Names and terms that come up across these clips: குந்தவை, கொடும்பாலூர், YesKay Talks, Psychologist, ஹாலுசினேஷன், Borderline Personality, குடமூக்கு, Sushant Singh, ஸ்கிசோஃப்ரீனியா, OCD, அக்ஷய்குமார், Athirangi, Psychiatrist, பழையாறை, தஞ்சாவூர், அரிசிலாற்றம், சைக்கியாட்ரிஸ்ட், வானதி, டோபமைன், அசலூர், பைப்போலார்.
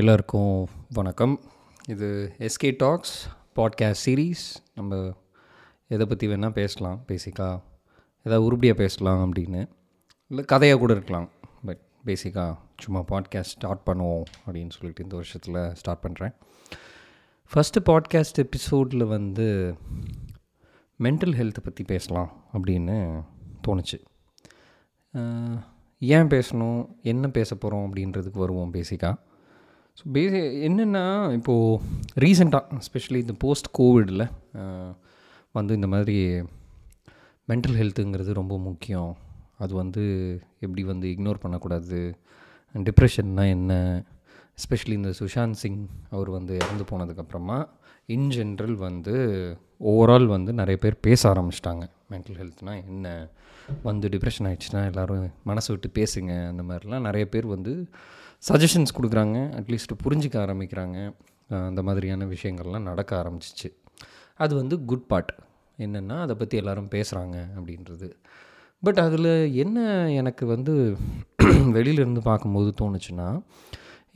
எல்லாருக்கும் வணக்கம். இது YesKay Talks பாட்காஸ்ட் சீரீஸ். நம்ம எதை பற்றி வேணால் பேசலாம், பேசிக்காக எதாவது உருப்படியாக பேசலாம் அப்படின்னு, இல்லை கதையாக கூட இருக்கலாம். பட் பேசிக்காக சும்மா பாட்காஸ்ட் ஸ்டார்ட் பண்ணுவோம் அப்படின்னு சொல்லிட்டு இந்த வருஷத்தில் ஸ்டார்ட் பண்ணுறேன். ஃபஸ்ட்டு பாட்காஸ்ட் எபிசோடில் வந்து மென்டல் ஹெல்த்தை பற்றி பேசலாம் அப்படின்னு தோணுச்சு. ஏன் பேசணும், என்ன பேச போகிறோம் அப்படின்றதுக்கு வருவோம். பேசிக்காக ஸோ என்னென்னா, இப்போது ரீசெண்டாக எஸ்பெஷலி இந்த போஸ்ட் கோவிடில் வந்து இந்த மாதிரி மென்டல் ஹெல்த்துங்கிறது ரொம்ப முக்கியம். அது வந்து எப்படி வந்து இக்னோர் பண்ணக்கூடாது. டிப்ரெஷன்னால் என்ன, எஸ்பெஷலி இந்த சுஷாந்த் சிங் அவர் வந்து இறந்து போனதுக்கப்புறமா இன் ஜென்ரல் வந்து ஓவரால் வந்து நிறைய பேர் பேச ஆரம்பிச்சிட்டாங்க. மென்டல் ஹெல்த்னால் என்ன, வந்து டிப்ரெஷன் ஆகிடுச்சுன்னா எல்லோரும் மனசை விட்டு பேசுங்க, அந்த மாதிரிலாம் நிறைய பேர் வந்து சஜஷன்ஸ் கொடுக்குறாங்க. அட்லீஸ்ட்டு புரிஞ்சிக்க ஆரம்பிக்கிறாங்க. அந்த மாதிரியான விஷயங்கள்லாம் நடக்க ஆரம்பிச்சிச்சு. அது வந்து குட் பார்ட் என்னென்னா, அதை பற்றி எல்லோரும் பேசுகிறாங்க அப்படின்றது. பட் அதில் என்ன எனக்கு வந்து வெளியிலேருந்து பார்க்கும்போது தோணுச்சுன்னா,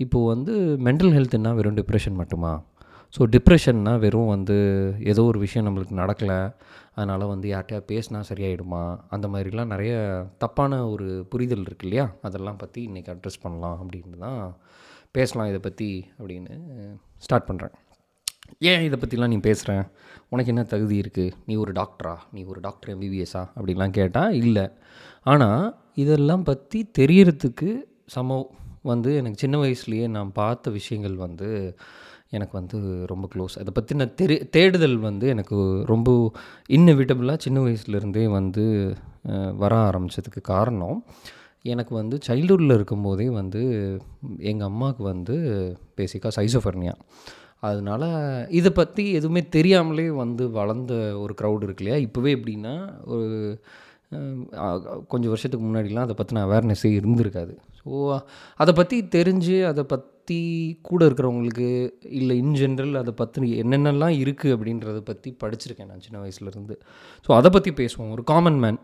இப்போது வந்து மென்டல் ஹெல்த்துன்னா வெறும் டிப்ரெஷன் மட்டுமா? ஸோ டிப்ரெஷன்னா வெறும் வந்து ஏதோ ஒரு விஷயம் நம்மளுக்கு நடக்கலை, அதனால் வந்து யார்கிட்டயா பேசினா சரியாயிடுமா, அந்த மாதிரிலாம் நிறைய தப்பான ஒரு புரிதல் இருக்குது இல்லையா? அதெல்லாம் பற்றி இன்றைக்கி அட்ரெஸ் பண்ணலாம் அப்படின்னு தான் பேசலாம். இதை பற்றி அப்படின்னு ஸ்டார்ட் பண்ணுறேன். ஏன் இதை பற்றிலாம் நீ பேசுகிறேன், உனக்கு என்ன தகுதி இருக்குது, நீ ஒரு டாக்டரா, நீ ஒரு டாக்டர் MBBS-ஆ அப்படின்லாம் கேட்டால் இல்லை. ஆனால் இதெல்லாம் பற்றி தெரியறதுக்கு வந்து எனக்கு சின்ன வயசுலேயே நான் பார்த்த விஷயங்கள் வந்து எனக்கு வந்து ரொம்ப க்ளோஸ். அதை பற்றின தேடுதல் வந்து எனக்கு ரொம்ப இன்னெவிட்டபிளாக சின்ன வயசுலேருந்தே வந்து வர ஆரம்பித்ததுக்கு காரணம், எனக்கு வந்து சைல்டுஹுட்டில் இருக்கும்போதே வந்து எங்கள் அம்மாவுக்கு வந்து பேசிக்காக ஸ்கிசோஃப்ரீனியா. அதனால் இதை பற்றி எதுவுமே தெரியாமலே வந்து வளர்ந்த ஒரு க்ரௌடு இருக்கு இல்லையா? இப்போவே எப்படின்னா, ஒரு கொஞ்சம் வருஷத்துக்கு முன்னாடிலாம் அதை பற்றின அவேர்னஸே இருந்திருக்காது. ஸோ அதை பற்றி தெரிஞ்சு, அதை பற்றி கூட இருக்கிறவங்களுக்கு, இல்லை இன் ஜென்ரல் அதை பற்றி என்னென்னலாம் இருக்குது அப்படின்றத பற்றி படிச்சிருக்கேன் நான் சின்ன வயசுலேருந்து. ஸோ அதை பற்றி பேசுவோம். ஒரு காமன் மேன்,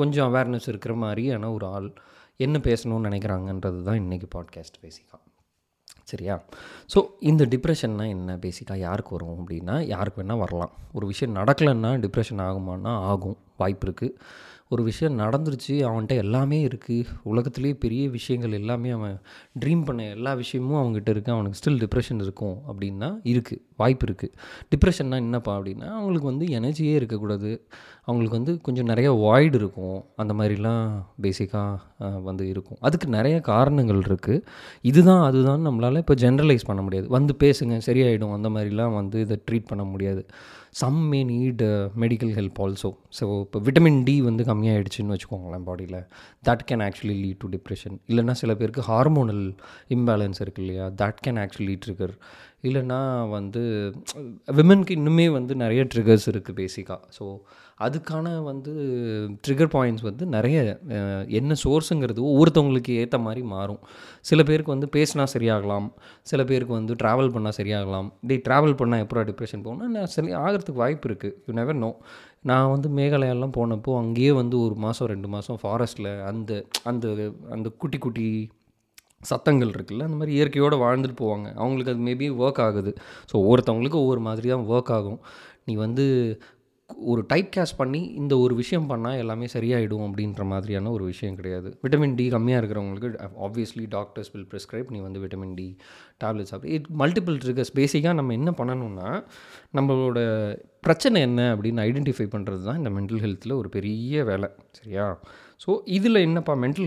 கொஞ்சம் அவேர்னஸ் இருக்கிற மாதிரியான ஒரு ஆள் என்ன பேசணும்னு நினைக்கிறாங்கன்றது தான் இன்றைக்கி பாட்காஸ்ட் பேசிக்காக. சரியா? ஸோ இந்த டிப்ரெஷன்னா என்ன, பேசிக்காக யாருக்கு வரும் அப்படின்னா, யாருக்கு வேணால் வரலாம். ஒரு விஷயம் நடக்கலைன்னா டிப்ரெஷன் ஆகுமானா ஆகும், வாய்ப்பு இருக்குது. ஒரு விஷயம் நடந்துருச்சு, அவன்கிட்ட எல்லாமே இருக்குது, உலகத்துலேயே பெரிய விஷயங்கள் எல்லாமே, அவன் ட்ரீம் பண்ண எல்லா விஷயமும் அவங்ககிட்ட இருக்குது, அவனுக்கு ஸ்டில் டிப்ரெஷன் இருக்கும் அப்படின்னா இருக்குது, வாய்ப்பு இருக்குது. டிப்ரெஷன்னா என்னப்பா அப்படின்னா, அவங்களுக்கு வந்து எனர்ஜியே இருக்கக்கூடாது, அவங்களுக்கு வந்து கொஞ்சம் நிறையா வாய்டு இருக்கும், அந்த மாதிரிலாம் பேசிக்காக வந்து இருக்கும். அதுக்கு நிறைய காரணங்கள் இருக்குது. இதுதான் அதுதான் நம்மளால் இப்போ ஜென்ரலைஸ் பண்ண முடியாது. வந்து பேசுங்க சரியாயிடும் அந்த மாதிரிலாம் வந்து இதை ட்ரீட் பண்ண முடியாது. Some may need medical help also. So இப்போ விட்டமின் D வந்து கம்மியாகிடுச்சுன்னு வச்சுக்கோங்களேன் பாடியில், that can actually lead to depression. இல்லைனா சில பேருக்கு ஹார்மோனல் இம்பேலன்ஸ் இருக்குது இல்லையா, தட் கேன் ஆக்சுவலி ட்ரிகர். இல்லைனா வந்து விமனுக்கு இன்னுமே வந்து நிறைய ட்ரிகர்ஸ் இருக்குது பேசிக்காக. ஸோ அதுக்கான வந்து ட்ரிகர் பாயிண்ட்ஸ் வந்து நிறைய, என்ன சோர்ஸுங்கிறது ஒவ்வொருத்தவங்களுக்கு ஏற்ற மாதிரி மாறும். சில பேருக்கு வந்து பேசினா சரியாகலாம், சில பேருக்கு வந்து ட்ராவல் பண்ணால் சரியாகலாம். ட்ராவல் பண்ணால் எப்போ டிப்ரெஷன் போகணும்னா சரி ஆகிறதுக்கு வாய்ப்பு இருக்குது. You never know. நான் வந்து மேகாலயெல்லாம் போனப்போ அங்கேயே வந்து 1 மாதம் 2 மாதம் ஃபாரஸ்ட்டில் அந்த அந்த அந்த குட்டி குட்டி சத்தங்கள் இருக்குல்ல, அந்த மாதிரி இயற்கையோடு வாழ்ந்துட்டு போவாங்க. அவங்களுக்கு அது மேபி ஒர்க் ஆகுது. ஸோ ஒவ்வொருத்தவங்களுக்கு ஒவ்வொரு மாதிரி தான் ஒர்க் ஆகும். நீ வந்து ஒரு டைப் கேஸ்ட் பண்ணி இந்த ஒரு விஷயம் பண்ணால் எல்லாமே சரியாயிடும் அப்படின்ற மாதிரியான ஒரு விஷயம் கிடையாது. விட்டமின் D கம்மியாக இருக்கிறவங்களுக்கு ஆப்வியஸ்லி டாக்டர்ஸ் வில் ப்ரிஸ்க்ரைப், நீ வந்து விட்டமின் D டேப்லெட்ஸ் அப்படி இட் மல்டிபிள் ட்ரிகர்ஸ். பேசிக்காக நம்ம என்ன பண்ணணும்னா, நம்மளோட பிரச்சனை என்ன அப்படின்னு ஐடென்டிஃபை பண்ணுறது தான் இந்த மென்டல் ஹெல்த்தில் ஒரு பெரிய வேலை. சரியா? ஸோ இதில் என்னப்பா மென்டல்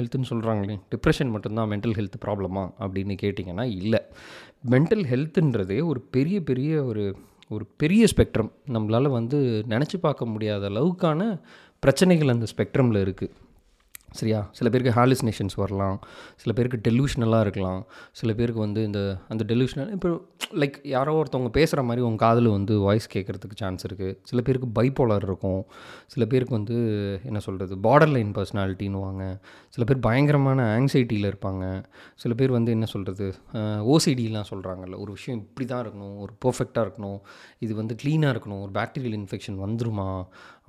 ஹெல்த்துன்னு சொல்கிறாங்களே, டிப்ரெஷன் மட்டும்தான் மென்டல் ஹெல்த் ப்ராப்ளமா அப்படின்னு கேட்டிங்கன்னா இல்லை. மென்டல் ஹெல்த்துன்றதே ஒரு பெரிய பெரிய ஒரு பெரிய ஸ்பெக்ட்ரம். நம்மளால் வந்து நினச்சி பார்க்க முடியாத அளவுக்கான பிரச்சனைகள் அந்த ஸ்பெக்ட்ரமில் இருக்குது. சரியா? சில பேருக்கு ஹாலுசினேஷன்ஸ் வரலாம், சில பேருக்கு டெலூஷனலாக இருக்கலாம், சில பேருக்கு வந்து அந்த டெலூஷனல் இப்போ லைக் யாரோ ஒருத்தவங்க பேசுகிற மாதிரி உங்கள் காதில் வந்து வாய்ஸ் கேட்குறதுக்கு சான்ஸ் இருக்குது. சில பேருக்கு பைப்போலார் இருக்கும், சில பேருக்கு வந்து என்ன சொல்கிறது பார்டர்லைன் பர்சனாலிட்டின்னுவாங்க, சில பேர் பயங்கரமான ஆங்ஸைட்டியில் இருப்பாங்க, சில பேர் வந்து என்ன சொல்கிறது OCDலாம் சொல்கிறாங்கல்ல, ஒரு விஷயம் இப்படி தான் இருக்கணும், ஒரு பர்ஃபெக்டாக இருக்கணும், இது வந்து க்ளீனாக இருக்கணும், ஒரு பாக்டீரியல் இன்ஃபெக்ஷன் வந்துருமா,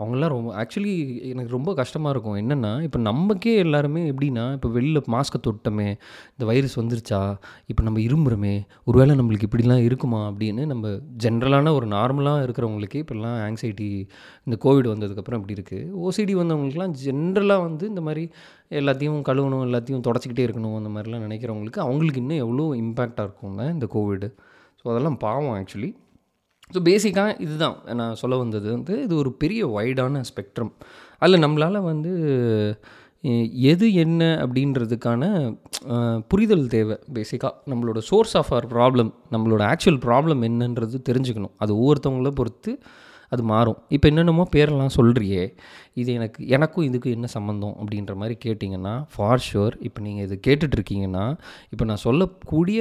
அவங்களாம் ரொம்ப ஆக்சுவலி எனக்கு ரொம்ப கஷ்டமாக இருக்கும். என்னென்னா இப்போ நம்ம நமக்கே எல்லாருமே எப்படின்னா, இப்போ வெளியில் மாஸ்க்கை தொட்டோமே, இந்த வைரஸ் வந்துருச்சா, இப்போ நம்ம இரும்புறமே, ஒருவேளை நம்மளுக்கு இப்படிலாம் இருக்குமா அப்படின்னு நம்ம ஜென்ரலான ஒரு நார்மலாக இருக்கிறவங்களுக்கே இப்போல்லாம் ஆங்ஸைட்டி இந்த கோவிட் வந்ததுக்கப்புறம் இப்படி இருக்குது. ஓசிடி வந்தவங்களுக்குலாம் ஜென்ரலாக வந்து இந்த மாதிரி எல்லாத்தையும் கழுவணும், எல்லாத்தையும் தொடச்சிக்கிட்டே இருக்கணும், அந்த மாதிரிலாம் நினைக்கிறவங்களுக்கு அவங்களுக்கு இன்னும் எவ்வளோ இம்பேக்டாக இருக்குங்க இந்த கோவிடு. ஸோ அதெல்லாம் பாவம் ஆக்சுவலி. ஸோ பேசிக்காக இதுதான் நான் சொல்ல வந்தது. வந்து இது ஒரு பெரிய வைடான ஸ்பெக்ட்ரம். அதில் நம்மளால் வந்து எது என்ன அப்படின்றதுக்கான புரிதல் தேவை. பேசிக்காக நம்மளோட சோர்ஸ் ஆஃப் அவர் ப்ராப்ளம், நம்மளோட ஆக்சுவல் ப்ராப்ளம் என்னன்றது தெரிஞ்சுக்கணும். அது ஒவ்வொருத்தவங்கள பொறுத்து அது மாறும். இப்போ என்னென்னமோ பேரெல்லாம் சொல்கிறியே, இது எனக்கும் இதுக்கு என்ன சம்மந்தம் அப்படின்ற மாதிரி கேட்டிங்கன்னா, ஃபார் ஷுர் இப்போ நீங்கள் இது கேட்டுட்ருக்கீங்கன்னா, இப்போ நான் சொல்லக்கூடிய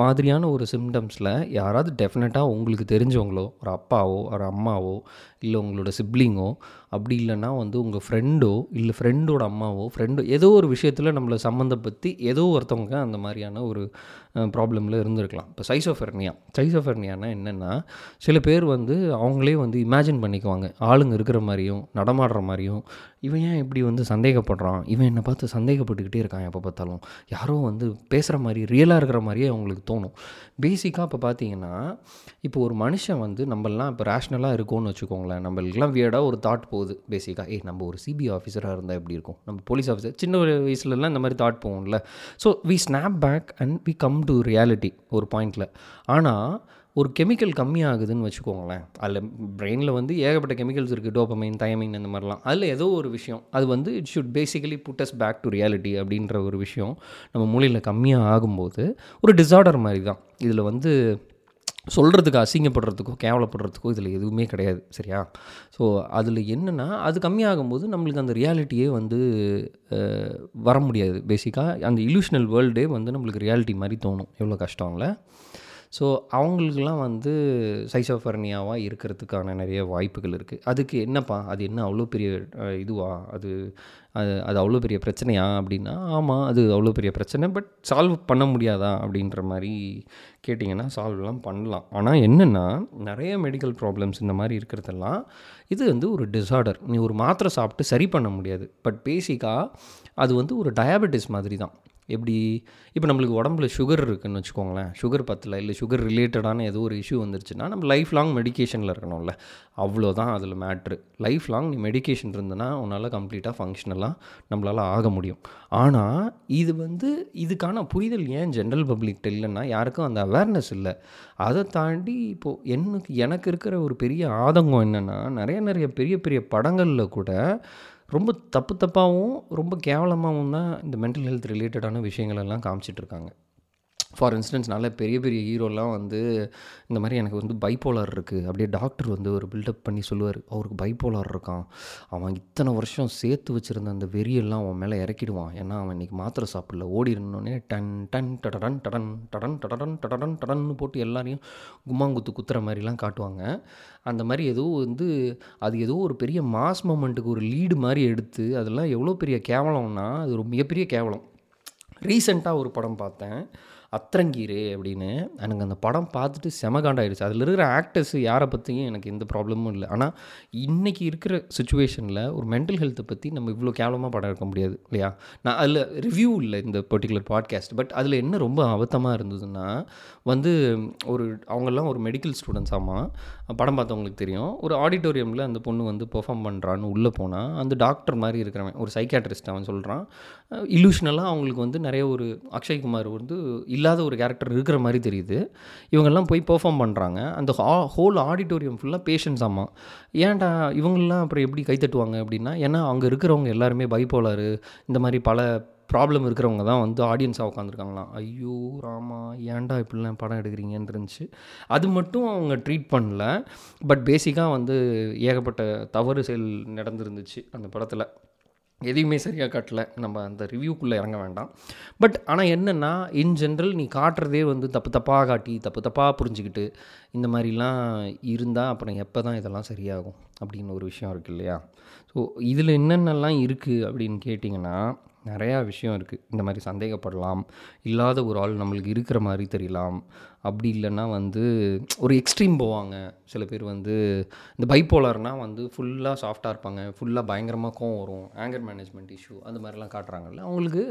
மாதிரியான ஒரு சிம்டம்ஸில் யாராவது டெஃபினட்டாக உங்களுக்கு தெரிஞ்சவங்களோ, ஒரு அப்பாவோ ஒரு அம்மாவோ, இல்லை உங்களோட சிப்ளிங்கோ, அப்படி இல்லைன்னா வந்து உங்கள் ஃப்ரெண்டோ, இல்லை ஃப்ரெண்டோட அம்மாவோ, ஃப்ரெண்டோ, ஏதோ ஒரு விஷயத்தில் நம்மளை சம்மந்தப்படுத்தி ஏதோ ஒருத்தவங்க அந்த மாதிரியான ஒரு ப்ராப்ளமில் இருந்திருக்கலாம். இப்போ சைசோஃபெர்னியானா என்னென்னா, சில பேர் வந்து அவங்களே வந்து இமேஜின் பண்ணிக்குவாங்க, ஆளுங்க இருக்கிற மாதிரியும் நடமாடுற மாதிரியும். இவன் ஏன் இப்படி வந்து சந்தேகப்படுறான், இவன் என்னை பார்த்து சந்தேகப்பட்டுக்கிட்டே இருக்கான், எப்போ பார்த்தாலும் யாரோ வந்து பேசுகிற மாதிரி ரியலாக இருக்கிற மாதிரியே அவங்களுக்கு தோணும். பேசிக்காக இப்போ பார்த்தீங்கன்னா, இப்போ ஒரு மனுஷன் வந்து நம்மளாம் இப்போ ரேஷ்னலாக இருக்கும்னு வச்சுக்கோங்களேன், நம்மளுக்குலாம் வியர்டாக ஒரு தாட் போகுது. பேசிக்காக நம்ம ஒரு சிபிஐ ஆஃபீஸராக இருந்தால் எப்படி இருக்கும், நம்ம போலீஸ் ஆஃபீஸர், சின்ன வயசுலலாம் இந்த மாதிரி தாட் போகும்ல. So we snap back and we come to reality ஒரு பாயிண்டில். ஆனால் ஒரு கெமிக்கல் கம்மியாகுதுன்னு வச்சுக்கோங்களேன், அதில் பிரெயினில் வந்து ஏகப்பட்ட கெமிக்கல்ஸ் இருக்குது, டோபமைன், தைமைன், அந்த மாதிரிலாம். அதில் ஏதோ ஒரு விஷயம் அது வந்து it should basically put us back to reality அப்படின்ற ஒரு விஷயம் நம்ம மூளையில் கம்மியாக ஆகும்போது ஒரு டிஸார்டர் மாதிரி தான். இதில் வந்து சொல்கிறதுக்கு, அசிங்கப்படுறதுக்கோ, கேவலப்படுறதுக்கோ இதில் எதுவுமே கிடையாது, சரியா? ஸோ அதில் என்னென்னா, அது கம்மியாகும்போது நம்மளுக்கு அந்த ரியாலிட்டியே வந்து வர முடியாது. பேசிக்காக அந்த இலூஷனல் வேர்ல்டே வந்து நம்மளுக்கு ரியாலிட்டி மாதிரி தோணும். எவ்வளோ கஷ்டம் இல்லை? ஸோ அவங்களுக்கெல்லாம் வந்து சைசோஃபெர்னியாவாக இருக்கிறதுக்கான நிறைய வாய்ப்புகள் இருக்குது. அதுக்கு என்னப்பா, அது என்ன அவ்வளோ பெரிய இதுவா, அது அது அவ்வளோ பெரிய பிரச்சனையா அப்படின்னா, ஆமாம், அது அவ்வளோ பெரிய பிரச்சனை, பட் சால்வ் பண்ண முடியாதா அப்படின்ற மாதிரி கேட்டிங்கன்னா சால்வ்லாம் பண்ணலாம். ஆனால் என்னென்னா, நிறைய மெடிக்கல் ப்ராப்ளம்ஸ் இந்த மாதிரி இருக்கிறதெல்லாம் இது வந்து ஒரு டிஸார்டர். நீ ஒரு மாத்திரை சாப்பிட்டு சரி பண்ண முடியாது. பட் பேசிக்காக அது வந்து ஒரு டயாபெட்டிஸ் மாதிரி தான். எப்படி இப்போ நம்மளுக்கு உடம்புல சுகர் இருக்குதுன்னு வச்சுக்கோங்களேன், சுகர் பற்றல, இல்லை சுகர் ரிலேட்டடான ஏதோ ஒரு இஷ்யூ வந்துருச்சுன்னா நம்ம லைஃப் லாங் மெடிக்கேஷனில் இருக்கணும்ல, அவ்வளோதான் அதில் மேட்ரு. லைஃப் லாங் நீ மெடிக்கேஷன் இருந்ததுன்னா உன்னால் கம்ப்ளீட்டாக ஃபங்க்ஷனலாக நம்மளால் ஆக முடியும். ஆனால் இது வந்து இதுக்கான புரிதல் ஏன் ஜென்ரல் பப்ளிக்ட்ட இல்லைன்னா, யாருக்கும் அந்த அவேர்னஸ் இல்லை. அதை தாண்டி இப்போது எனக்கு இருக்கிற ஒரு பெரிய ஆதங்கம் என்னென்னா, நிறைய பெரிய படங்களில் கூட ரொம்ப தப்பாகவும் ரொம்ப கேவலமாகவும் தான் இந்த மென்டல் ஹெல்த் ரிலேட்டடான விஷயங்களெல்லாம் காமிச்சிட்ருக்காங்க. ஃபார் இன்ஸ்டன்ஸ், நல்ல பெரிய ஹீரோலாம் வந்து இந்த மாதிரி எனக்கு வந்து பைப்போலார் இருக்குது அப்படியே டாக்டர் வந்து ஒரு பில்டப் பண்ணி சொல்லுவார், அவருக்கு பைப்போலார் இருக்கான், அவன் இத்தனை வருஷம் சேர்த்து வச்சுருந்த அந்த வெறியெல்லாம் அவன் மேலே இறக்கிடுவான், ஏன்னா அவன் இன்றைக்கி மாத்திரை சாப்பிடல, ஓடிடணுன்னே டன் டன் டடன் டடன் டடன் டடன் டடன் டடன்னு போட்டு எல்லாரையும் கும்மாங்குத்து குத்துற மாதிரிலாம் காட்டுவாங்க. அந்த மாதிரி ஏதோ வந்து அது ஏதோ ஒரு பெரிய மாஸ் மொமெண்ட்டுக்கு ஒரு லீடு மாதிரி எடுத்து, அதெல்லாம் எவ்வளோ பெரிய கேவலம்னா அது ஒரு மிகப்பெரிய கேவலம். ரீசெண்டாக ஒரு படம் பார்த்தேன், அத்திரங்கீரே அப்படின்னு. எனக்கு அந்த படம் பார்த்துட்டு செமகாண்டாயிடுச்சு. அதில் இருக்கிற ஆக்டர்ஸ் யாரை பற்றியும் எனக்கு எந்த ப்ராப்ளமும் இல்லை. ஆனால் இன்றைக்கி இருக்கிற சுச்சுவேஷனில் ஒரு மென்டல் ஹெல்த்தை பற்றி நம்ம இவ்வளோ கேவலமாக படம் எடுக்க முடியாது, இல்லையா? நான் அதில் ரிவ்யூ இல்லை இந்த பர்டிகுலர் பாட்காஸ்ட், பட் அதில் என்ன ரொம்ப அபத்தமாக இருந்ததுன்னா, வந்து அவங்கெல்லாம் ஒரு மெடிக்கல் ஸ்டூடெண்ட்ஸாமா, படம் பார்த்தவங்களுக்கு தெரியும், ஒரு ஆடிட்டோரியமில் அந்த பொண்ணு வந்து பெர்ஃபார்ம் பண்ணுறான்னு உள்ளே போனால் அந்த டாக்டர் மாதிரி இருக்கிறவன் ஒரு சைக்கியாட்ரிஸ்ட் அவன் சொல்கிறான், இலூஷனலாக அவங்களுக்கு வந்து நிறைய ஒரு அக்ஷய்குமார் வந்து இல்லாத ஒரு கேரக்டர் இருக்கிற மாதிரி தெரியுது, இவங்கெல்லாம் போய் பெர்ஃபார்ம் பண்ணுறாங்க, அந்த ஹோல் ஆடிட்டோரியம் ஃபுல்லாக பேஷண்ட்ஸ். ஆமாம், ஏன்டா இவங்கெல்லாம் அப்புறம் எப்படி கைத்தட்டுவாங்க அப்படின்னா, ஏன்னா அங்கே இருக்கிறவங்க எல்லாருமே பைப்போலாரு, இந்த மாதிரி பல ப்ராப்ளம் இருக்கிறவங்க தான் வந்து ஆடியன்ஸாக உட்காந்துருக்காங்களாம். ஐயோ ராமா, ஏன்டா இப்படிலாம் படம் எடுக்கிறீங்கன்னு இருந்துச்சு. அது மட்டும் அவங்க ட்ரீட் பண்ணல, பட் பேசிக்காக வந்து ஏகப்பட்ட தவறு செயல் நடந்துருந்துச்சு அந்த படத்தில். எதையுமே சரியாக காட்டலை. நம்ம அந்த ரிவ்யூக்குள்ளே இறங்க வேண்டாம். பட் ஆனால் என்னென்னா, இன் ஜென்ரல் நீ காட்டுறதே வந்து தப்பாக காட்டி தப்பாக புரிஞ்சுக்கிட்டு இந்த மாதிரிலாம் இருந்தால் அப்புறம் எப்போ தான் இதெல்லாம் சரியாகும் அப்படின்னு ஒரு விஷயம் இருக்குது, இல்லையா? ஸோ இதில் என்னென்னலாம் இருக்குது அப்படின்னு கேட்டிங்கன்னா, நிறையா விஷயம் இருக்குது. இந்த மாதிரி சந்தேகப்படலாம், இல்லாத ஒரு ஆள் நம்மளுக்கு இருக்கிற மாதிரி தெரியலாம், அப்படி இல்லைன்னா வந்து ஒரு எக்ஸ்ட்ரீம் போவாங்க. சில பேர் வந்து இந்த பைப்போலார்னால் வந்து ஃபுல்லாக சாஃப்டாக இருப்பாங்க, ஃபுல்லாக பயங்கரமாக கோவம் வரும், ஆங்கர் மேனேஜ்மெண்ட் இஷ்யூ அந்த மாதிரிலாம் காட்டுறாங்கல்ல. அவங்களுக்கு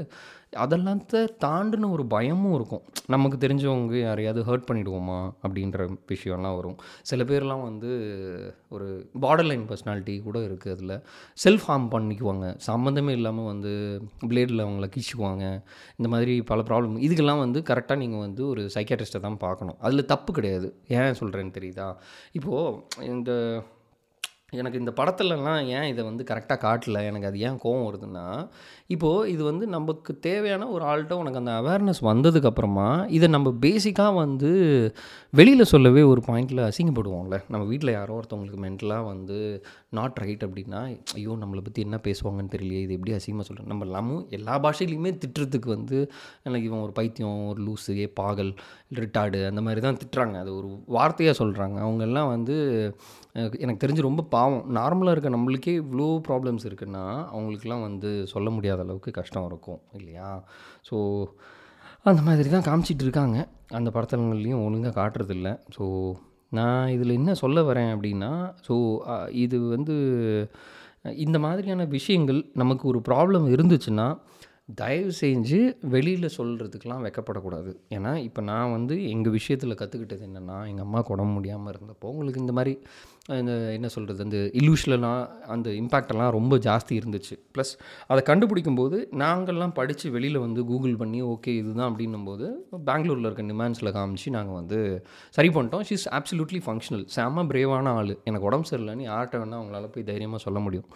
அதெல்லாம் தாண்டின ஒரு பயமும் இருக்கும், நமக்கு தெரிஞ்சவங்க யாரையாவது ஹர்ட் பண்ணிவிடுவோமா அப்படின்ற விஷயம்லாம் வரும். சில பேர்லாம் வந்து ஒரு பார்டர்லைன் பர்சனாலிட்டி கூட இருக்குது, அதில் செல்ஃப் ஹார்ம் பண்ணிக்குவாங்க, சம்மந்தமே இல்லாமல் வந்து பிளேடில் அவங்கள கிழிச்சுக்குவாங்க. இந்த மாதிரி பல ப்ராப்ளம். இதுக்கெல்லாம் வந்து கரெக்டாக நீங்கள் வந்து ஒரு சைக்கியாட்ரிஸ்ட்டை தான் பார்க்கணும், அதில் தப்பு கிடையாது. ஏன் சொல்கிறேன்னு தெரியுதா? இப்போது இந்த எனக்கு இந்த படத்துலலாம் ஏன் இதை வந்து கரெக்டாக காட்டலை, எனக்கு அது ஏன் கோவம் வருதுன்னா, இப்போது இது வந்து நமக்கு தேவையான ஒரு ஆள்கிட்ட உனக்கு அந்த அவேர்னஸ் வந்ததுக்கப்புறமா இதை நம்ம பேசிக்காக வந்து வெளியில் சொல்லவே ஒரு பாயிண்டில் அசிங்கப்படுவோம்ல. நம்ம வீட்டில் யாரோ ஒருத்தவங்களுக்கு மென்டலாக வந்து நாட் ரைட் அப்படின்னா, ஐயோ நம்மளை பற்றி என்ன பேசுவாங்கன்னு தெரியலையே, இது எப்படி அசிங்கமாக சொல்கிறோம். நம்ம எல்லாமும் எல்லா பாஷையிலையுமே திட்டுறதுக்கு வந்து எனக்கு இவன் ஒரு பைத்தியம், ஒரு லூஸு, ஏ பாகல், ரிட்டார்டு அந்த மாதிரி தான் திட்டுறாங்க. அது ஒரு வார்த்தையாக சொல்கிறாங்க. அவங்கெல்லாம் வந்து எனக்கு தெரிஞ்சு ரொம்ப பாவம். நார்மலாக இருக்க நம்மளுக்கே இவ்வளோ ப்ராப்ளம்ஸ் இருக்குன்னா அவங்களுக்குலாம் வந்து சொல்ல முடியாத அளவுக்கு கஷ்டம் இருக்கும் இல்லையா? ஸோ அந்த மாதிரி தான் காமிச்சிட்டு இருக்காங்க, அந்த படத்தலங்கள்லேயும் ஒழுங்காக காட்டுறதில்ல. ஸோ நான் இதில் என்ன சொல்ல வரேன் அப்படின்னா, ஸோ இது வந்து இந்த மாதிரியான விஷயங்கள் நமக்கு ஒரு ப்ராப்ளம் இருந்துச்சுன்னா தயவு செஞ்சு வெளியில் சொல்கிறதுக்கெலாம் வெக்கப்படக்கூடாது. ஏன்னா இப்போ நான் வந்து எங்கள் விஷயத்தில் கற்றுக்கிட்டது என்னென்னா, எங்கள் அம்மாவுக்கு உடம்பு முடியாமல் இருந்தப்போ உங்களுக்கு இந்த மாதிரி இந்த என்ன சொல்கிறது அந்த இலூஷன்லாம் அந்த இம்பேக்டெல்லாம் ரொம்ப ஜாஸ்தி இருந்துச்சு. ப்ளஸ் அதை கண்டுபிடிக்கும் போது நாங்கள்லாம் படித்து வெளியில் வந்து கூகுள் பண்ணி ஓகே இதுதான் அப்படின்னும் போது பெங்களூரில் இருக்க நிமான்ஸில் காமிச்சு நாங்கள் வந்து சரி பண்ணிட்டோம். ஷீஸ் ஆப்சல்யூட்லி ஃபங்க்ஷனல், செம பிரேவான ஆள். எனக்கு உடம்பு சரியில்லைன்னு யார்கிட்ட வேணால் அவங்களால போய் தைரியமாக சொல்ல முடியும்.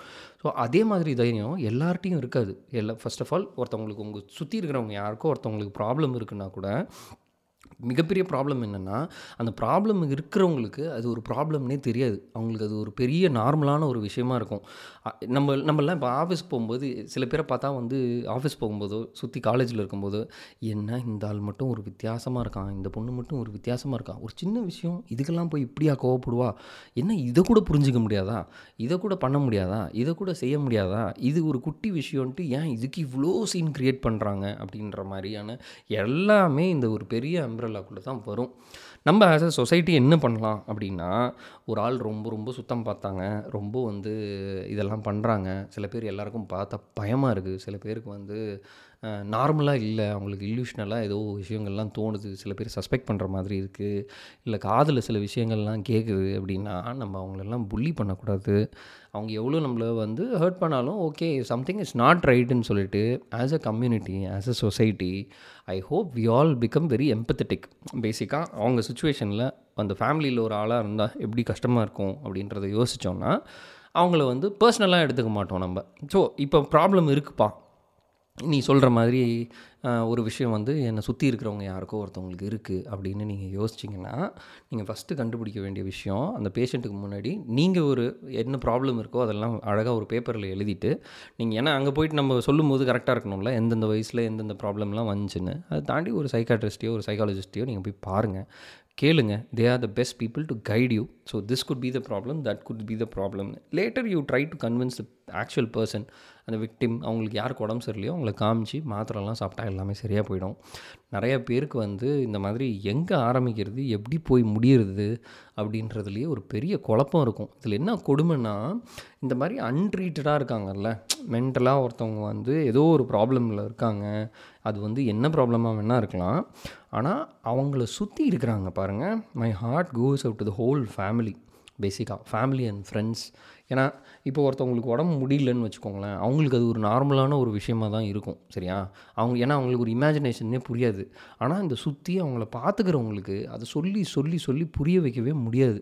ஸோ அதே மாதிரி தைரியம் எல்லார்ட்டையும் இருக்காது. ஃபர்ஸ்ட் ஆஃப் ஆல் ஒருத்தவங்களுக்கு உங்கள் சுற்றி இருக்கிறவங்க யாருக்கோ ஒருத்தவங்களுக்கு ப்ராப்ளம் இருக்குன்னா கூட மிகப்பெரிய ப்ராப்ளம் என்னென்னா அந்த ப்ராப்ளம் இருக்கிறவங்களுக்கு அது ஒரு ப்ராப்ளம்னே தெரியாது. அவங்களுக்கு அது ஒரு பெரிய நார்மலான ஒரு விஷயமா இருக்கும். நம்மளாம் இப்போ ஆஃபீஸ் போகும்போது சில பேரை பார்த்தா வந்து ஆஃபீஸ் போகும்போதோ சுற்றி காலேஜில் இருக்கும்போதோ என்ன இந்த ஆள் மட்டும் ஒரு வித்தியாசமாக இருக்கான், இந்த பொண்ணு மட்டும் ஒரு வித்தியாசமாக இருக்கான், ஒரு சின்ன விஷயம் இதுக்கெல்லாம் போய் இப்படியா கோவப்படுவா, என்ன இதை கூட புரிஞ்சிக்க முடியாதா, இதை கூட பண்ண முடியாதா, இதை கூட செய்ய முடியாதா, இது ஒரு குட்டி விஷயம்ட்டு ஏன் இதுக்கு இவ்வளோ சீன் க்ரியேட் பண்ணுறாங்க அப்படின்ற மாதிரியான எல்லாமே இந்த ஒரு பெரிய அம்பரலாக்குள்ளே தான் வரும். நம்ம ஆஸ் அ சொசைட்டி என்ன பண்ணலாம் அப்படின்னா, ஒரு ஆள் ரொம்ப ரொம்ப சுத்தம் பார்த்தாங்க, ரொம்ப வந்து இதெல்லாம் பண்ணுறாங்க, சில பேர் எல்லாருக்கும் பார்த்தா பயமாக இருக்குது, சில பேருக்கு வந்து நார்மலாக இல்லை அவங்களுக்கு இல்யூஷனலாக ஏதோ விஷயங்கள்லாம் தோணுது, சில பேர் சஸ்பெக்ட் பண்ணுற மாதிரி இருக்குது, இல்லை காதில் சில விஷயங்கள்லாம் கேட்குது அப்படின்னா நம்ம அவங்களெல்லாம் புல்லி பண்ணக்கூடாது. அவங்க எவ்வளோ நம்மளை வந்து ஹர்ட் பண்ணாலும் ஓகே சம்திங் இஸ் நாட் ரைட்டுன்னு சொல்லிட்டு as a community, as a society, I hope we all become very empathetic. பேசிக்காக அவங்க சுச்சுவேஷனில் அந்த ஃபேமிலியில் ஒரு ஆளாக இருந்தால் எப்படி கஷ்டமாக இருக்கும் அப்படின்றத யோசித்தோன்னா அவங்கள வந்து பர்சனலாக எடுத்துக்க மாட்டோம் நம்ம. ஸோ இப்போ ப்ராப்ளம் இருக்குப்பா, நீ சொல்கிற மாதிரி ஒரு விஷயம் வந்து என்னை சுற்றி இருக்கிறவங்க யாருக்கோ ஒருத்தவங்களுக்கு இருக்குது அப்படின்னு நீங்கள் யோசிச்சிங்கன்னா நீங்கள் ஃபஸ்ட்டு கண்டுபிடிக்க வேண்டிய விஷயம், அந்த பேஷண்ட்டுக்கு முன்னாடி நீங்கள் ஒரு என்ன ப்ராப்ளம் இருக்கோ அதெல்லாம் அழகாக ஒரு பேப்பரில் எழுதிட்டு நீங்கள், ஏன்னா அங்கே போய்ட்டு நம்ம சொல்லும்போது கரெக்டாக இருக்கணும்ல, எந்தெந்த வயசில் எந்தெந்த ப்ராப்ளம்லாம் வந்துச்சுன்னு. அதை தாண்டி ஒரு சைக்காட்ரிஸ்ட்டையோ ஒரு சைக்காலஜிஸ்ட்டையோ நீங்கள் போய் பாருங்கள், கேளுங்க. They are the best people to guide you. So this could be the problem, that could be the problem. Later you try to convince the actual person, அந்த விக்டிம், அவங்களுக்கு யாருக்கு உடம்பு சரியில்லையோ அவங்கள காமிச்சு மாத்திரைலாம் சாப்பிட்டா எல்லாமே சரியாக போயிடும். நிறைய பேருக்கு வந்து இந்த மாதிரி எங்கே ஆரம்பிக்கிறது எப்படி போய் முடிகிறது அப்படின்றதுலேயே ஒரு பெரிய குழப்பம் இருக்கும். இதில் என்ன கொடுமைன்னா, இந்த மாதிரி அன்ட்ரீட்டடாக இருக்காங்கல்ல, மென்டலாக ஒருத்தவங்க வந்து ஏதோ ஒரு ப்ராப்ளமில் இருக்காங்க, அது வந்து என்ன ப்ராப்ளமாக வேணால் இருக்கலாம், ஆனால் அவங்கள சுற்றி இருக்கிறாங்க பாருங்கள். My heart goes out to the whole family, பேசிக்காக ஃபேமிலி அண்ட் ஃப்ரெண்ட்ஸ். ஏன்னா இப்போ ஒருத்தவங்களுக்கு உடம்பு முடியலன்னு வச்சுக்கோங்களேன், அவங்களுக்கு அது ஒரு நார்மலான ஒரு விஷயமாக தான் இருக்கும் சரியா? அவங்க ஏன்னா அவங்களுக்கு ஒரு இமேஜினேஷனே புரியாது. ஆனால் இந்த சுற்றி அவங்கள பார்த்துக்கிறவங்களுக்கு அதை சொல்லி சொல்லி சொல்லி புரிய வைக்கவே முடியாது.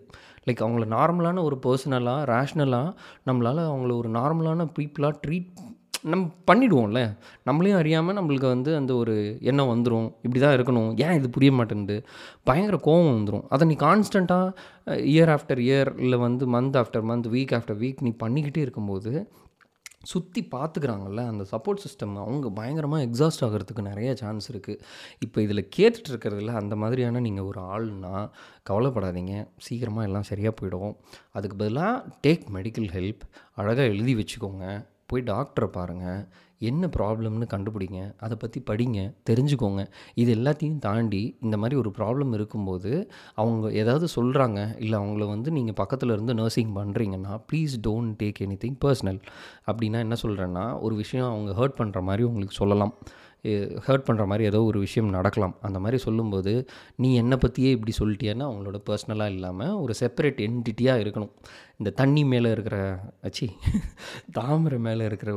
லைக் அவங்கள நார்மலான ஒரு பர்சனலாக ரேஷ்னலாக நம்மளால் அவங்கள ஒரு நார்மலான பீப்புளாக ட்ரீட் நம்ம பண்ணிவிடுவோம்ல, நம்மளையும் அறியாமல் நம்மளுக்கு வந்து அந்த ஒரு எண்ணம் வந்துடும், இப்படி தான் இருக்கணும், ஏன் இது புரிய மாட்டேங்குது, பயங்கர கோவம் வந்துடும். அதை நீ கான்ஸ்டண்ட்டாக இயர் ஆஃப்டர் இயர் இல்லை வந்து month after month, week after week நீ பண்ணிக்கிட்டே இருக்கும்போது சுற்றி பார்த்துக்கிறாங்கள்ல அந்த சப்போர்ட் சிஸ்டம், அவங்க பயங்கரமாக எக்ஸாஸ்ட் ஆகிறதுக்கு நிறைய சான்ஸ் இருக்குது. இப்போ இதில் கேட்டுட்டு இருக்கிறதுல அந்த மாதிரியான நீங்கள் ஒரு ஆள்னா கவலைப்படாதீங்க, சீக்கிரமாக எல்லாம் சரியாக போயிடும். அதுக்கு பதிலாக டேக் மெடிக்கல் ஹெல்ப், அழகாக எழுதி வச்சுக்கோங்க, போய் டாக்டரை பாருங்கள், என்ன ப்ராப்ளம்னு கண்டுபிடிங்க, அதை பற்றி படிங்க, தெரிஞ்சுக்கோங்க. இது எல்லாத்தையும் தாண்டி இந்த மாதிரி ஒரு ப்ராப்ளம் இருக்கும்போது அவங்க ஏதாவது சொல்கிறாங்க இல்லை அவங்கள வந்து நீங்கள் பக்கத்தில் இருந்து நர்சிங் பண்ணுறீங்கன்னா please don't take anything personal. அப்படின்னா என்ன சொல்கிறேன்னா, ஒரு விஷயம் அவங்க ஹர்ட் பண்ணுற மாதிரி உங்களுக்கு சொல்லலாம், ஹர்ட் பண்ணுற மாதிரி ஏதோ ஒரு விஷயம் நடக்கலாம். அந்த மாதிரி சொல்லும்போது நீ என்னை பற்றியே இப்படி சொல்லிட்டியன்னா அவங்களோட பர்சனலாக இல்லாமல் ஒரு செப்பரேட் என்டிட்டியாக இருக்கணும். இந்த தண்ணி மேலே இருக்கிற தாமரை மேலே இருக்கிற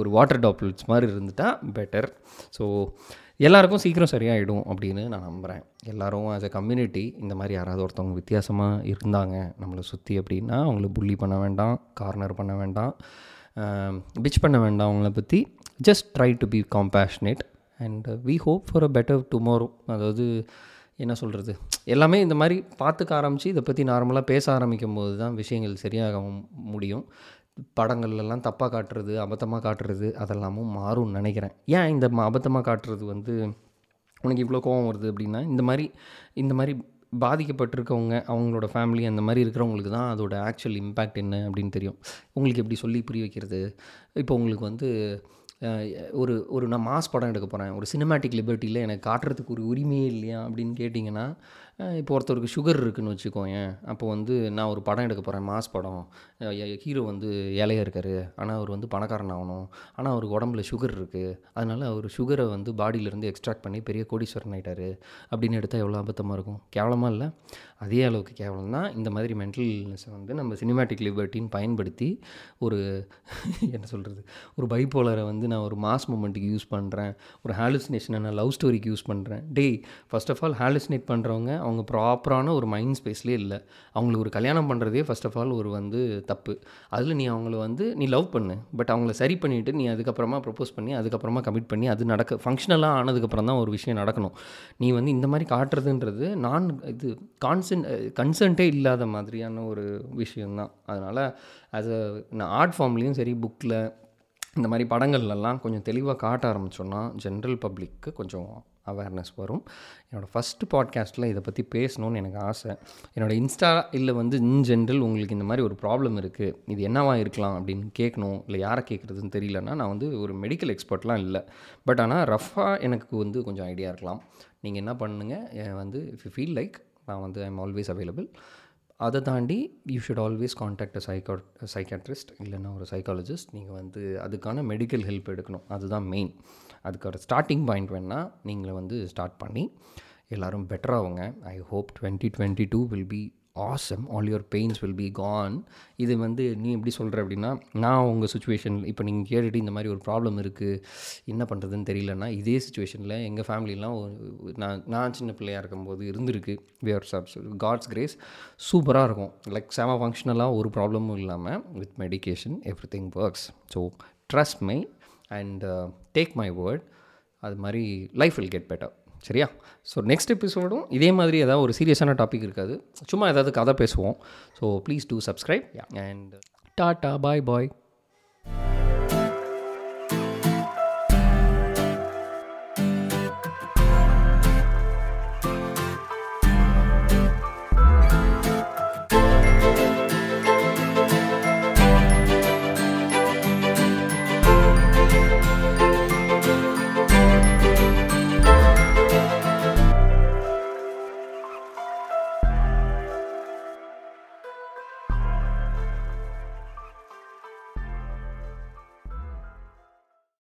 ஒரு வாட்டர் டாப்லெட்ஸ் மாதிரி இருந்துட்டால் பெட்டர். ஸோ எல்லாேருக்கும் சீக்கிரம் சரியாகிடும் அப்படின்னு நான் நம்புகிறேன். எல்லோரும் ஆஸ் அ கம்யூனிட்டி இந்த மாதிரி யாராவது ஒருத்தவங்க வித்தியாசமாக இருந்தாங்க நம்மளை சுற்றி அப்படின்னா அவங்கள புள்ளி பண்ண வேண்டாம், கார்னர் பண்ண வேண்டாம், பிட்ச் பண்ண வேண்டாம் அவங்கள பற்றி. Just try to be compassionate and we hope for a better tomorrow. அதாவது என்ன சொல்கிறது, எல்லாமே இந்த மாதிரி பார்த்துக்க ஆரம்பித்து இதை பற்றி நார்மலாக பேச ஆரம்பிக்கும் போது தான் விஷயங்கள் சரியாக முடியும். படங்கள்லாம் தப்பாக காட்டுறது, அபத்தமாக காட்டுறது அதெல்லாமும் மாறும்னு நினைக்கிறேன். ஏன் இந்த அபத்தமாக காட்டுறது வந்து உனக்கு இவ்வளோ கோவம் வருது அப்படின்னா, இந்த மாதிரி பாதிக்கப்பட்டிருக்கவங்க அவங்களோட ஃபேமிலி அந்த மாதிரி இருக்கிறவங்களுக்கு தான் அதோட ஆக்சுவல் இம்பேக்ட் என்ன அப்படின்னு தெரியும். உங்களுக்கு எப்படி சொல்லி புரிய வைக்கிறது? இப்போ உங்களுக்கு வந்து ஒரு நான் மாஸ் படம் எடுக்க போகிறேன், ஒரு சினிமேட்டிக் லிபர்ட்டியில் எனக்கு காட்டுறதுக்கு ஒரு உரிமையே இல்லையா அப்படின்னு கேட்டிங்கன்னா, இப்போ ஒருத்தருக்கு சுகர் இருக்குதுன்னு வச்சுக்கோங்க. அப்போ வந்து நான் ஒரு படம் எடுக்க போகிறேன், மாஸ் படம், ஹீரோ வந்து ஏழையாக இருக்கார், ஆனால் அவர் வந்து பணக்காரன் ஆகணும், ஆனால் அவருக்கு உடம்புல சுகர் இருக்குது, அதனால் அவர் சுகரை வந்து பாடியிலேருந்து எக்ஸ்ட்ராக்ட் பண்ணி பெரிய கோடீஸ்வரன் ஆகிட்டார் அப்படின்னு எடுத்தால் எவ்வளோ அபத்தமாக இருக்கும், கேவலமாக இல்லை? அதே அளவுக்கு கேவலம் தான் இந்த மாதிரி மென்டல் இல்னஸை வந்து நம்ம சினிமேட்டிக் லிபர்ட்டின்னு பயன்படுத்தி ஒரு என்ன சொல்கிறது, ஒரு பைபோலரை வந்து நான் ஒரு மாஸ் மூமெண்ட்டுக்கு யூஸ் பண்ணுறேன், ஒரு ஹாலுசினேஷனை நான் லவ் ஸ்டோரிக்கு யூஸ் பண்ணுறேன். டேய், ஃபர்ஸ்ட் ஆஃப் ஆல் ஹாலுசினேட் பண்ணுறவங்க அவங்க ப்ராப்பரான ஒரு மைண்ட் ஸ்பேஸ்லேயே இல்லை. அவங்களுக்கு ஒரு கல்யாணம் பண்ணுறதே ஃபர்ஸ்ட் ஆஃப் ஆல் ஒரு வந்து தப்பு. அதில் நீ அவங்கள வந்து நீ லவ் பண்ணு, பட் அவங்கள சரி பண்ணிவிட்டு நீ அதுக்கப்புறமா ப்ரப்போஸ் பண்ணி அதுக்கப்புறமா கமிட் பண்ணி அது நடக்க ஃபங்க்ஷனலாக ஆனதுக்கப்புறம் தான் ஒரு விஷயம் நடக்கணும். நீ வந்து இந்த மாதிரி காட்டுறதுன்றது இது கன்சென்ட்டே இல்லாத மாதிரியான ஒரு விஷயந்தான். அதனால் அது நான் ஆர்ட் ஃபார்ம்லேயும் சரி, புக்கில், இந்த மாதிரி படங்கள்லாம் கொஞ்சம் தெளிவாக காட்ட ஆரம்பித்தோன்னா ஜென்ரல் பப்ளிக்கு கொஞ்சம் அவேர்னஸ் வரும். என்னோடய ஃபஸ்ட்டு பாட்காஸ்ட்டில் இதை பற்றி பேசணுன்னு எனக்கு ஆசை. என்னோடய இன்ஸ்டா இல்லை வந்து இன் ஜென்ரல் உங்களுக்கு இந்த மாதிரி ஒரு ப்ராப்ளம் இருக்குது, இது என்னவாக இருக்கலாம் அப்படின்னு கேட்கணும், இல்லை யாரை கேட்குறதுன்னு தெரியலன்னா, நான் வந்து ஒரு மெடிக்கல் எக்ஸ்பர்ட்லாம் இல்லை, பட் ஆனால் ரஃபாக எனக்கு வந்து கொஞ்சம் ஐடியா இருக்கலாம். நீங்கள் என்ன பண்ணுங்கள் வந்து, இஃப் யூ ஃபீல் லைக், நான் வந்து ஐ எம் ஆல்வேஸ் அவைலபிள். அதை தாண்டி you should always contact psychiatrist இல்லைன்னா ஒரு சைக்காலஜிஸ்ட். நீங்கள் வந்து அதுக்கான மெடிக்கல் ஹெல்ப் எடுக்கணும், அதுதான் மெயின். அதுக்கான ஸ்டார்டிங் பாயிண்ட் வேணால் நீங்களே வந்து ஸ்டார்ட் பண்ணி எல்லோரும் பெட்டராகுங்க. I hope 2022 will be awesome. all your pains will be gone. இது வந்து நீ எப்படி சொல்கிற அப்படின்னா, நான் உங்கள் சுச்சுவேஷன் இப்போ நீங்கள் கேட்டுட்டு இந்த மாதிரி ஒரு ப்ராப்ளம் இருக்குது, என்ன பண்ணுறதுன்னு தெரியலன்னா, இதே சுச்சுவேஷனில் எங்கள் ஃபேமிலிலாம் நான் சின்ன பிள்ளையாக இருக்கும்போது இருந்திருக்கு. we are God's grace, சூப்பராக இருக்கும், லைக் செம ஃபங்க்ஷனலாக, ஒரு ப்ராப்ளமும் இல்லாமல், with medication everything works. so trust me and take my word. அது மாதிரி life will get better. சரியா? ஸோ நெக்ஸ்ட் எபிசோடும் இதே மாதிரி ஏதாவது ஒரு சீரியஸான டாபிக் இருக்காது, சும்மா ஏதாவது கதை பேசுவோம். So please do subscribe and tata bye bye.